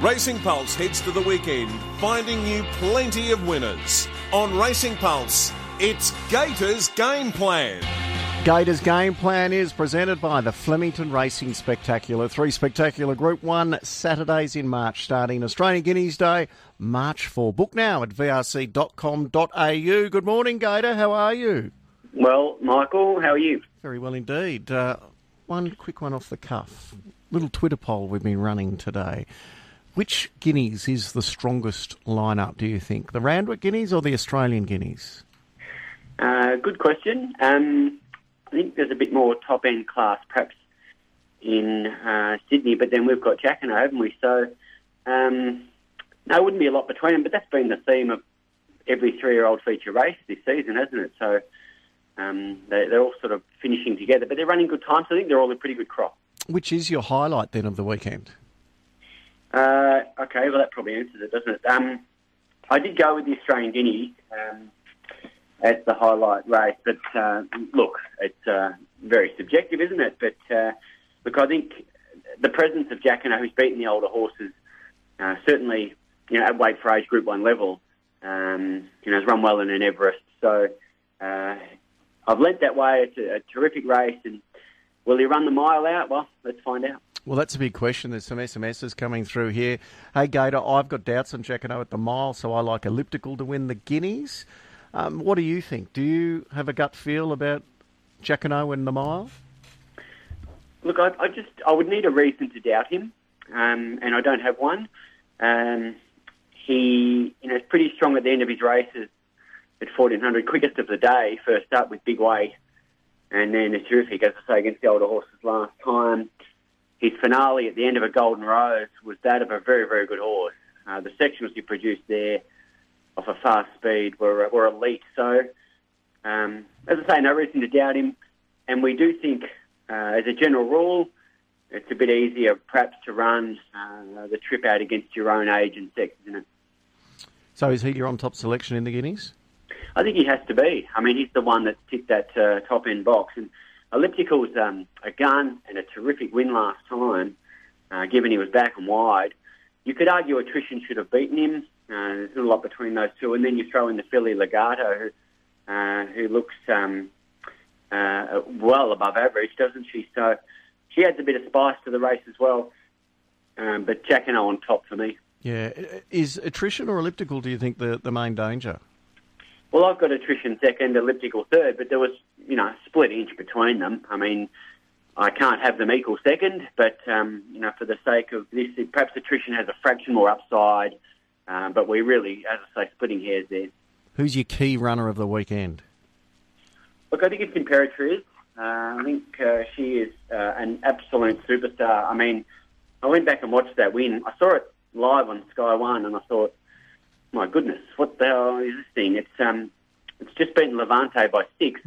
Racing Pulse heads to the weekend, finding you plenty of winners. On Racing Pulse, it's Gator's Game Plan. Gator's Game Plan is presented by the Flemington Racing Spectacular. Three spectacular Group 1 Saturdays in March, starting Australian Guineas Day, March 4. Book now at vrc.com.au. Good morning, Gator. How are you? Well, Michael, how are you? Very well indeed. One quick one off the cuff. Little Twitter poll we've been running today. Which Guineas is the strongest lineup, do you think? The Randwick Guineas or the Australian Guineas? Good question. I think there's a bit more top-end class, perhaps, in Sydney, but then we've got Jacquinot, haven't we? So, no, it wouldn't be a lot between them, but that's been the theme of every three-year-old feature race this season, hasn't it? So, they're all sort of finishing together, but they're running good times, so I think they're all a pretty good crop. Which is your highlight, then, of the weekend? Okay, well, that probably answers it, doesn't it? I did go with the Australian Guineas, that's the highlight race, but look, it's very subjective, isn't it? But look, I think the presence of Jacquinot, who's beaten the older horses, certainly, you know, at weight for age Group 1 level, you know, has run well in an Everest. So I've led that way. It's a terrific race, and will he run the mile out? Well, let's find out. Well, that's a big question. There's some SMSs coming through here. Hey, Gator, I've got doubts on Jacquinot at the mile, so I like Elliptical to win the Guineas. What do you think? Do you have a gut feel about Jacquinot and the mile? Look, I would need a reason to doubt him, and I don't have one. He, you know, is pretty strong at the end of his races at 1400, quickest of the day, first up with Big Way, and then it's terrific, as I say, against the older horses last time. His finale at the end of a Golden Rose was that of a very, very good horse. The sections he produced there off a fast speed were elite. So, as I say, no reason to doubt him. And we do think, as a general rule, it's a bit easier perhaps to run the trip out against your own age and sex, isn't it? So is he your on-top selection in the Guineas? I think he has to be. I mean, he's the one that ticked that top-end box. And Elliptical's a gun and a terrific win last time, given he was back and wide. You could argue Attrition should have beaten him. There's a lot between those two. And then you throw in the filly Legato, who looks well above average, doesn't she? So she adds a bit of spice to the race as well. But Jacquinot on top for me. Yeah. Is Attrition or Elliptical, do you think, the main danger? Well, I've got Attrition second, Elliptical third, but there was, you know, a split inch between them. I mean, I can't have them equal second, but, you know, for the sake of this, perhaps Attrition has a fraction more upside. But we're really, as I say, splitting hairs there. Who's your key runner of the weekend? Look, I think it's Imperatriz. I think she is an absolute superstar. I mean, I went back and watched that win. I saw it live on Sky One, and I thought, my goodness, what the hell is this thing? It's just beaten Levante by 6.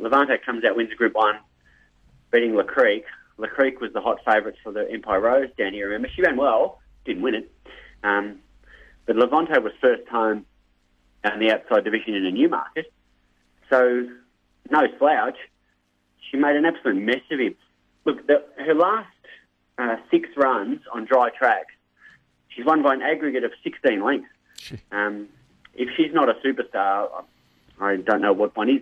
Levante comes out, wins Group 1, beating La Creek. La Creek was the hot favourite for the Empire Rose down here, remember? She ran well, didn't win it. But Levante was first home in the outside division in a new market. So, no slouch. She made an absolute mess of him. Look, her last 6 runs on dry tracks, she's won by an aggregate of 16 lengths. If she's not a superstar, I don't know what one is.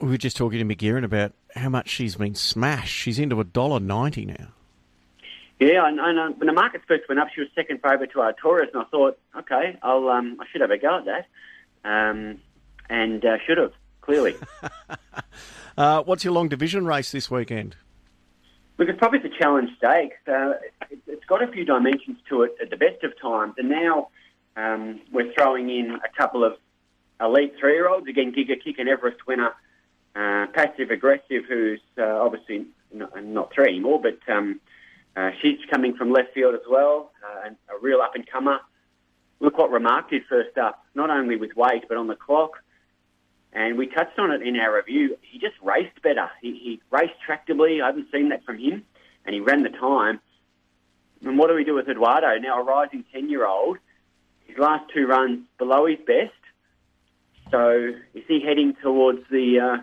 We were just talking to McGearin about how much she's been smashed. She's into $1.90 now. Yeah, and when the markets first went up, she was second favourite to Artorias, and I thought, okay, I should have a go at that, and should have, clearly. What's your long division race this weekend? Look, it's probably the Challenge Stakes. It's got a few dimensions to it at the best of times, and now we're throwing in a couple of elite three-year-olds, again, Giga Kick and Everest Winner, Passive-aggressive, who's obviously not three anymore, but... she's coming from left field as well, and a real up-and-comer. Look what Remarque did first up, not only with weight, but on the clock. And we touched on it in our review. He just raced better. He raced tractably. I haven't seen that from him. And he ran the time. And what do we do with Eduardo? Now a rising 10-year-old. His last 2 runs below his best. So is he heading towards the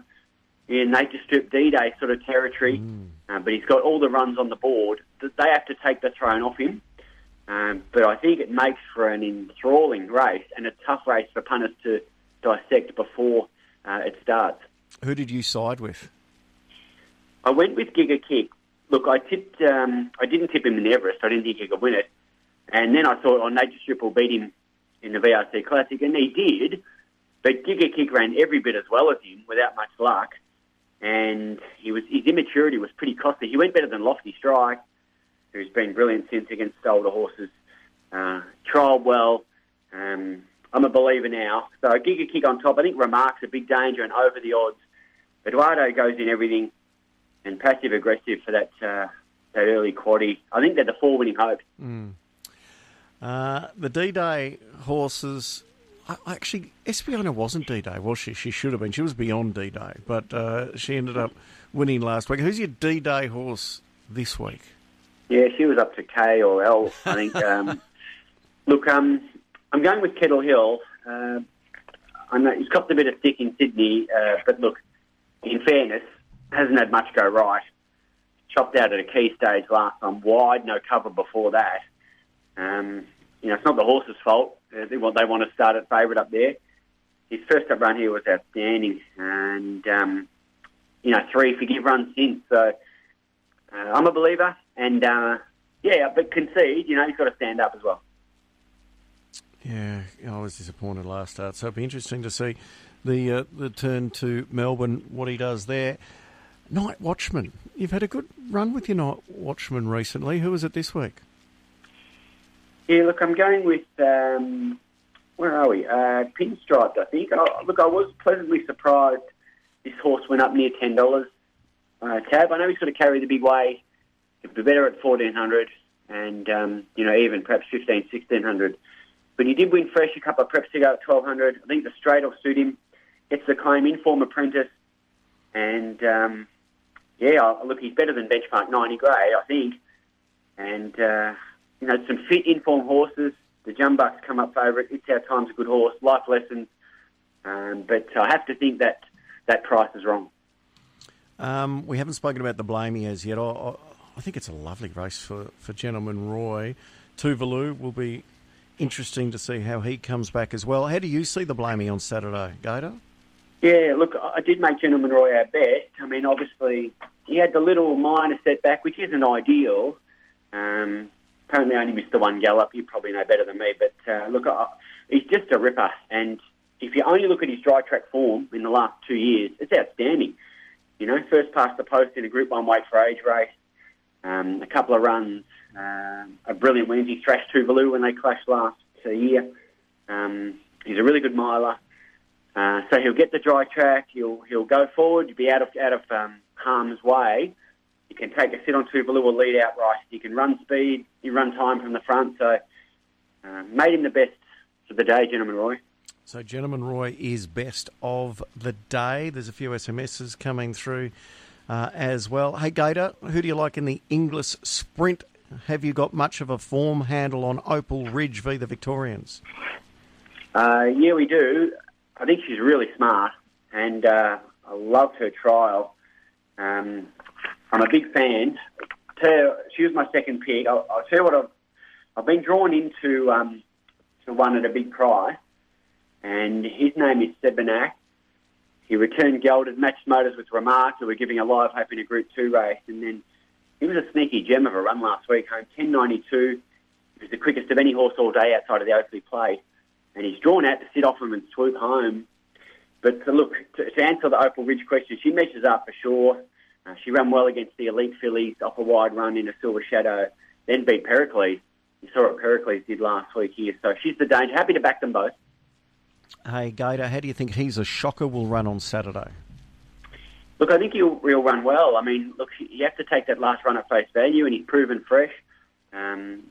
Nature Strip D-Day sort of territory? But he's got all the runs on the board. They have to take the throne off him. But I think it makes for an enthralling race and a tough race for punters to dissect before it starts. Who did you side with? I went with Giga Kick. Look, I didn't tip him in the Everest. I didn't think he could win it. And then I thought, Nature Strip will beat him in the VRC Classic, and he did. But Giga Kick ran every bit as well as him without much luck, and his immaturity was pretty costly. He went better than Lofty Strike, who's been brilliant since against older horses. Trialled well. I'm a believer now. So Giga Kick on top. I think Remarque's a big danger and over the odds. Eduardo goes in everything, and Passive-aggressive for that early quaddie. I think they're the four winning hopes. The D-Day horses, actually, Espiona wasn't D-Day, was she? She should have been. She was beyond D-Day, but she ended up winning last week. Who's your D-Day horse this week? Yeah, she was up to K or L, I think. Look, I'm going with Kettle Hill. He's copped a bit of stick in Sydney, but look, in fairness, hasn't had much go right. Chopped out at a key stage last time, wide, no cover before that. It's not the horse's fault. They want to start at favourite up there. His first up run here was outstanding, and three forgive runs since. So I'm a believer, and but Concede, he's got to stand up as well. Yeah, I was disappointed last start, so it'll be interesting to see the turn to Melbourne, what he does there. Night Watchman. You've had a good run with your Night Watchman recently. Who was it this week? Yeah, look, I'm going with, where are we? Pinstriped, I think. I was pleasantly surprised this horse went up near $10 tab. I know he's got to carry the big way. He'll be better at $1,400 and, even perhaps $1,500, $1,600. But he did win fresh a couple of preps to go at $1,200. I think the straight will suit him. It's the claim in-form apprentice. And, look, he's better than benchmark 90 grey, I think. And, some fit in-form horses. The Jumbucks come up favourite. It's Our Time's a good horse. Life Lessons. But I have to think that price is wrong. We haven't spoken about the Blamey as yet. I think it's a lovely race for Gentleman Roy. Tuvalu will be interesting to see how he comes back as well. How do you see the Blamey on Saturday, Gator? Yeah, look, I did make Gentleman Roy our best. I mean, obviously, he had the little minor setback, which isn't ideal. Apparently, I only missed the one gallop. You probably know better than me. But, look, he's just a ripper. And if you only look at his dry track form in the last 2 years, it's outstanding. First past the post in a Group 1 weight for age race, a couple of runs, a brilliant win. He thrashed Tuvalu when they clashed last year. He's a really good miler. So he'll get the dry track. He'll go forward. He'll be out of harm's way. He can take a sit on Tuvalu or lead outright. He can run speed. He run time from the front. So made him the best for the day, Gentleman Roy. So Gentleman Roy is best of the day. There's a few SMSs coming through as well. Hey, Gator, who do you like in the English sprint? Have you got much of a form handle on Opal Ridge v. the Victorians? Yeah, we do. I think she's really smart, and I loved her trial. I'm a big fan. She was my second pick. I'll tell you what, I've been drawn into to one at a big price, and his name is Sebenak. He returned gelded, matched motors with Remarque, who were giving a live hope in a Group 2 race, and then he was a sneaky gem of a run last week home, 10.92. He was the quickest of any horse all day outside of the Oakley plate, and he's drawn out to sit off him and swoop home. But to answer the Opal Ridge question, she measures up for sure. She ran well against the elite fillies off a wide run in a Silver Shadow, then beat Pericles. You saw what Pericles did last week here, so she's the danger. Happy to back them both. Hey, Gator, how do you think He's a Shocker will run on Saturday? Look, I think he'll run well. I mean, look, you have to take that last run at face value, and he's proven fresh.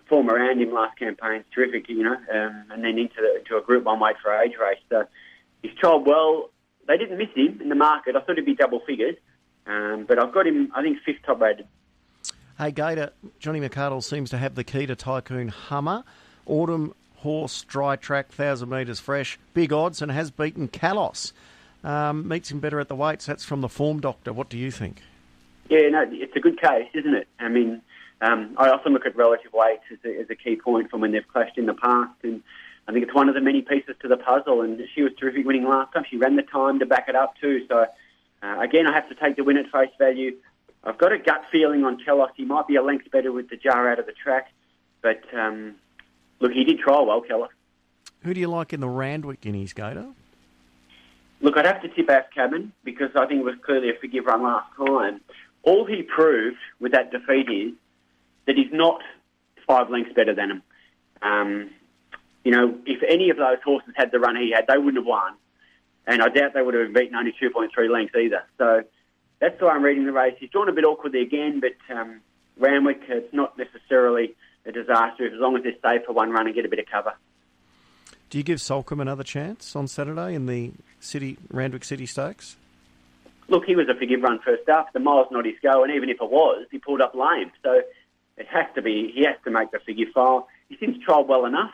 Form around him last campaign's terrific, and then into a Group 1 weight for age race. So he's trialled well. They didn't miss him in the market. I thought he'd be double figures, but I've got him, I think, fifth top rated. Hey, Gator, Johnny McArdle seems to have the key to Tycoon Hummer. Autumn horse, dry track, 1,000 metres fresh, big odds, and has beaten Kalos. Meets him better at the weights. That's from the form doctor. What do you think? Yeah, no, it's a good case, isn't it? I mean, I often look at relative weights as a key point from when they've clashed in the past, and I think it's one of the many pieces to the puzzle, and she was terrific winning last time. She ran the time to back it up too, so again, I have to take the win at face value. I've got a gut feeling on Kellock. He might be a length better with the jar out of the track, but look, he did trial well, Kellock. Who do you like in the Randwick Guineas, Gator? Look, I'd have to tip off Cabin because I think it was clearly a forgive run last time. All he proved with that defeat is that he's not 5 lengths better than him. You know, if any of those horses had the run he had, they wouldn't have won. And I doubt they would have beaten only 2.3 lengths either. So that's the way I'm reading the race. He's drawn a bit awkwardly again, but Randwick, it's not necessarily a disaster as long as they're safe for one run and get a bit of cover. Do you give Solcombe another chance on Saturday in the Randwick City Stakes? Look, he was a forgive run first up. The mile's not his go, and even if it was, he pulled up lame. So it has to be, he has to make the forgive file. He seems trialled well enough.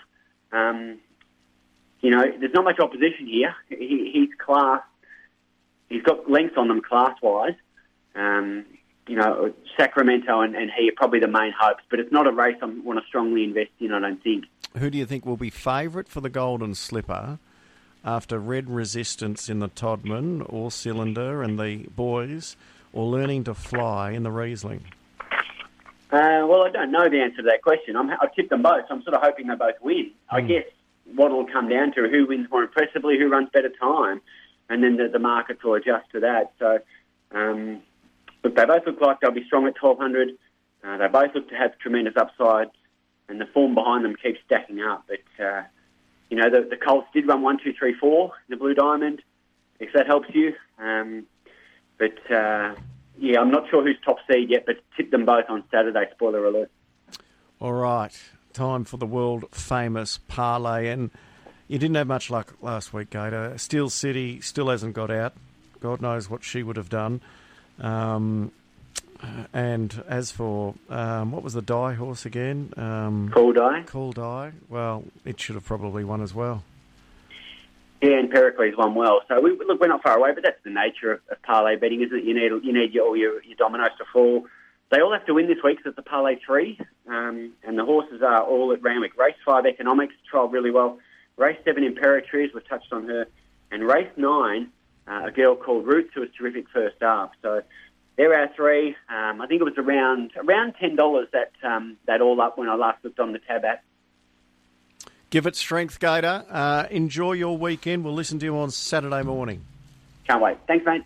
You know, there's not much opposition here. He's class. He's got length on them class-wise. You know, Sacramento and he are probably the main hopes, but it's not a race I want to strongly invest in, I don't think. Who do you think will be favourite for the Golden Slipper after Red Resistance in the Todman, or Cylinder and the Boys, or Learning to Fly in the Riesling? Well, I don't know the answer to that question. I've tipped them both, so I'm sort of hoping they both win. I guess what it'll come down to who wins more impressively, who runs better time, and then the markets will adjust to that. So, look, they both look like they'll be strong at 1,200. They both look to have tremendous upside, and the form behind them keeps stacking up. But, you know, the Colts did run 1, 2, 3, 4 in the Blue Diamond, if that helps you. Yeah, I'm not sure who's top seed yet, but tip them both on Saturday, spoiler alert. All right, time for the world-famous parlay. And you didn't have much luck last week, Gator. Steel City still hasn't got out. God knows what she would have done. And as for, what was the die horse again? Cool Die. Cool Die. Well, it should have probably won as well. Yeah, and Pericles won well. So, look, we're not far away, but that's the nature of parlay betting, isn't it? You need all your dominoes to fall. They all have to win this week because it's a parlay 3. And the horses are all at Randwick. Race 5, Economics, trialled really well. Race 7, Imperatriz, we've touched on her. And race 9, a girl called Roots, who was terrific first half. So there are 3. I think it was around $10 that all up when I last looked on the tab app. Give it strength, Gator. Enjoy your weekend. We'll listen to you on Saturday morning. Can't wait. Thanks, mate.